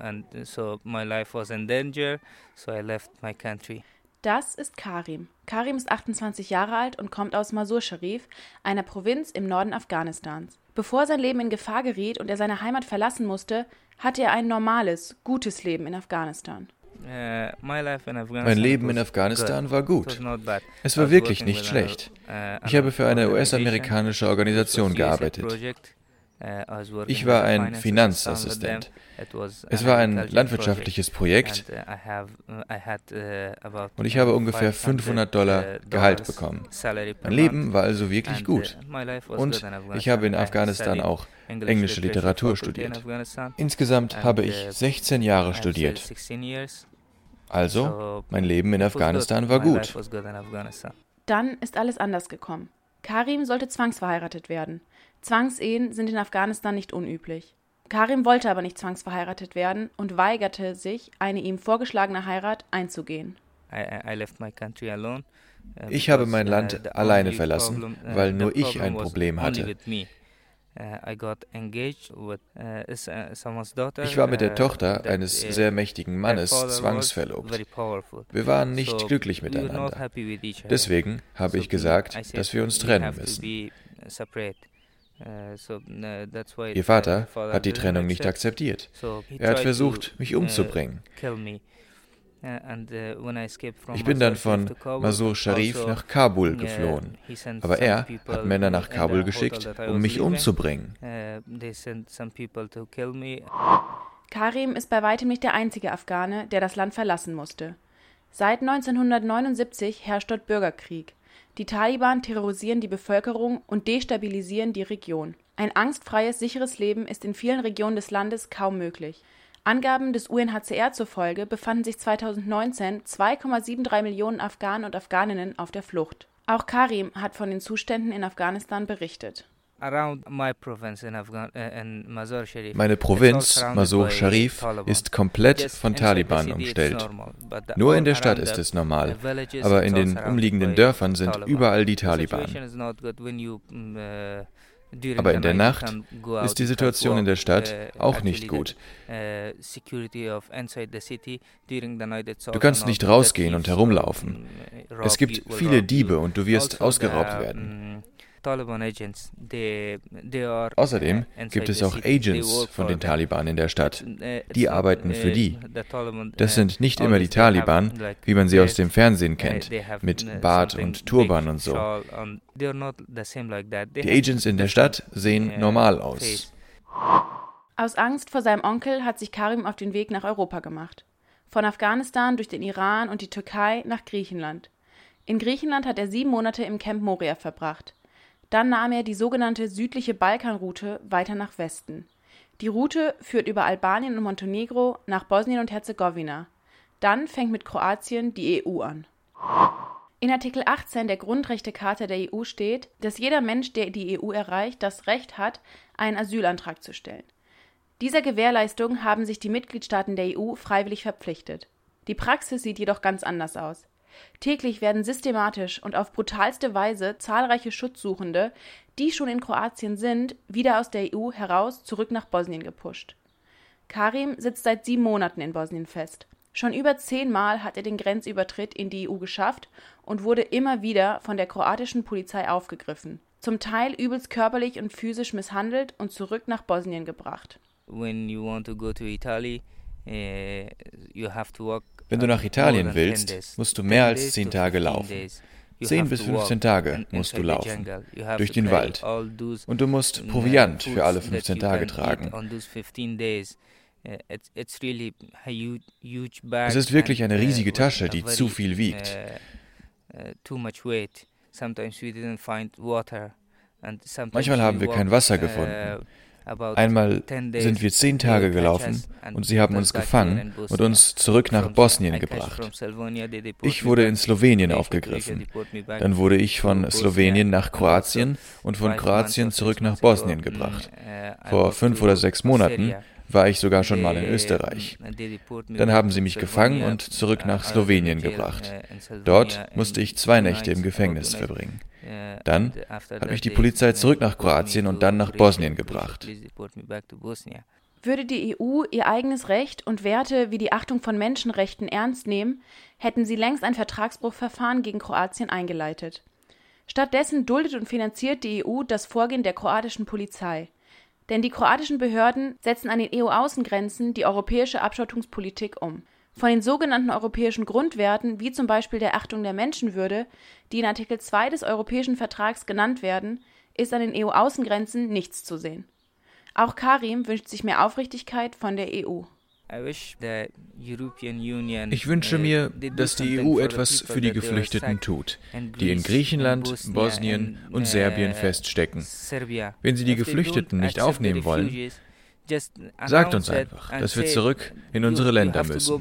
and so my life was in danger, so I left my country. Das ist Karim. Karim ist 28 Jahre alt und kommt aus Mazar-Sharif, einer Provinz im Norden Afghanistans. Bevor sein Leben in Gefahr geriet und er seine Heimat verlassen musste, hatte er ein normales, gutes Leben in Afghanistan. Mein Leben in Afghanistan war gut. Es war wirklich nicht schlecht. Ich habe für eine US-amerikanische Organisation gearbeitet. Ich war ein Finanzassistent. Es war ein landwirtschaftliches Projekt und ich habe ungefähr $500 Gehalt bekommen. Mein Leben war also wirklich gut. Und ich habe in Afghanistan auch englische Literatur studiert. Insgesamt habe ich 16 Jahre studiert. Also, mein Leben in Afghanistan war gut. Dann ist alles anders gekommen. Karim sollte zwangsverheiratet werden. Zwangsehen sind in Afghanistan nicht unüblich. Karim wollte aber nicht zwangsverheiratet werden und weigerte sich, eine ihm vorgeschlagene Heirat einzugehen. Ich habe mein Land alleine verlassen, weil nur ich ein Problem hatte. Ich war mit der Tochter eines sehr mächtigen Mannes zwangsverlobt. Wir waren nicht glücklich miteinander. Deswegen habe ich gesagt, dass wir uns trennen müssen. Ihr Vater hat die Trennung nicht akzeptiert. Er hat versucht, mich umzubringen. Ich bin dann von Mazar-Sharif nach Kabul geflohen. Aber er hat Männer nach Kabul geschickt, um mich umzubringen. Karim ist bei weitem nicht der einzige Afghane, der das Land verlassen musste. Seit 1979 herrscht dort Bürgerkrieg. Die Taliban terrorisieren die Bevölkerung und destabilisieren die Region. Ein angstfreies, sicheres Leben ist in vielen Regionen des Landes kaum möglich. Angaben des UNHCR zufolge befanden sich 2019 2,73 Millionen Afghanen und Afghaninnen auf der Flucht. Auch Karim hat von den Zuständen in Afghanistan berichtet. Meine Provinz Mazar-Sharif ist komplett von Taliban umstellt. Nur in der Stadt ist es normal, aber in den umliegenden Dörfern sind überall die Taliban. Aber in der Nacht ist die Situation in der Stadt auch nicht gut. Du kannst nicht rausgehen und herumlaufen. Es gibt viele Diebe und du wirst ausgeraubt werden. Außerdem gibt es auch Agents von den Taliban in der Stadt. Die arbeiten für die. Das sind nicht immer die Taliban, wie man sie aus dem Fernsehen kennt, mit Bart und Turban und so. Die Agents in der Stadt sehen normal aus. Aus Angst vor seinem Onkel hat sich Karim auf den Weg nach Europa gemacht. Von Afghanistan durch den Iran und die Türkei nach Griechenland. In Griechenland hat er 7 Monate im Camp Moria verbracht. Dann nahm er die sogenannte südliche Balkanroute weiter nach Westen. Die Route führt über Albanien und Montenegro nach Bosnien und Herzegowina. Dann fängt mit Kroatien die EU an. In Artikel 18 der Grundrechtecharta der EU steht, dass jeder Mensch, der die EU erreicht, das Recht hat, einen Asylantrag zu stellen. Dieser Gewährleistung haben sich die Mitgliedstaaten der EU freiwillig verpflichtet. Die Praxis sieht jedoch ganz anders aus. Täglich werden systematisch und auf brutalste Weise zahlreiche Schutzsuchende, die schon in Kroatien sind, wieder aus der EU heraus zurück nach Bosnien gepusht. Karim sitzt seit 7 Monaten in Bosnien fest. Schon über 10-mal hat er den Grenzübertritt in die EU geschafft und wurde immer wieder von der kroatischen Polizei aufgegriffen, zum Teil übelst körperlich und physisch misshandelt und zurück nach Bosnien gebracht. Wenn du nach Italien willst, musst du mehr als 10 Tage laufen. 10 bis 15 Tage musst du laufen, durch den Wald. Und du musst Proviant für alle 15 Tage tragen. Es ist wirklich eine riesige Tasche, die zu viel wiegt. Manchmal haben wir kein Wasser gefunden. Einmal sind wir 10 Tage gelaufen und sie haben uns gefangen und uns zurück nach Bosnien gebracht. Ich wurde in Slowenien aufgegriffen. Dann wurde ich von Slowenien nach Kroatien und von Kroatien zurück nach Bosnien gebracht. Vor 5 oder 6 Monaten war ich sogar schon mal in Österreich. Dann haben sie mich gefangen und zurück nach Slowenien gebracht. Dort musste ich 2 Nächte im Gefängnis verbringen. Dann hat mich die Polizei zurück nach Kroatien und dann nach Bosnien gebracht. Würde die EU ihr eigenes Recht und Werte wie die Achtung von Menschenrechten ernst nehmen, hätten sie längst ein Vertragsbruchverfahren gegen Kroatien eingeleitet. Stattdessen duldet und finanziert die EU das Vorgehen der kroatischen Polizei. Denn die kroatischen Behörden setzen an den EU-Außengrenzen die europäische Abschottungspolitik um. Von den sogenannten europäischen Grundwerten, wie zum Beispiel der Achtung der Menschenwürde, die in Artikel 2 des Europäischen Vertrags genannt werden, ist an den EU-Außengrenzen nichts zu sehen. Auch Karim wünscht sich mehr Aufrichtigkeit von der EU. Ich wünsche mir, dass die EU etwas für die Geflüchteten tut, die in Griechenland, Bosnien und Serbien feststecken. Wenn sie die Geflüchteten nicht aufnehmen wollen, sagt uns einfach, dass wir zurück in unsere Länder müssen.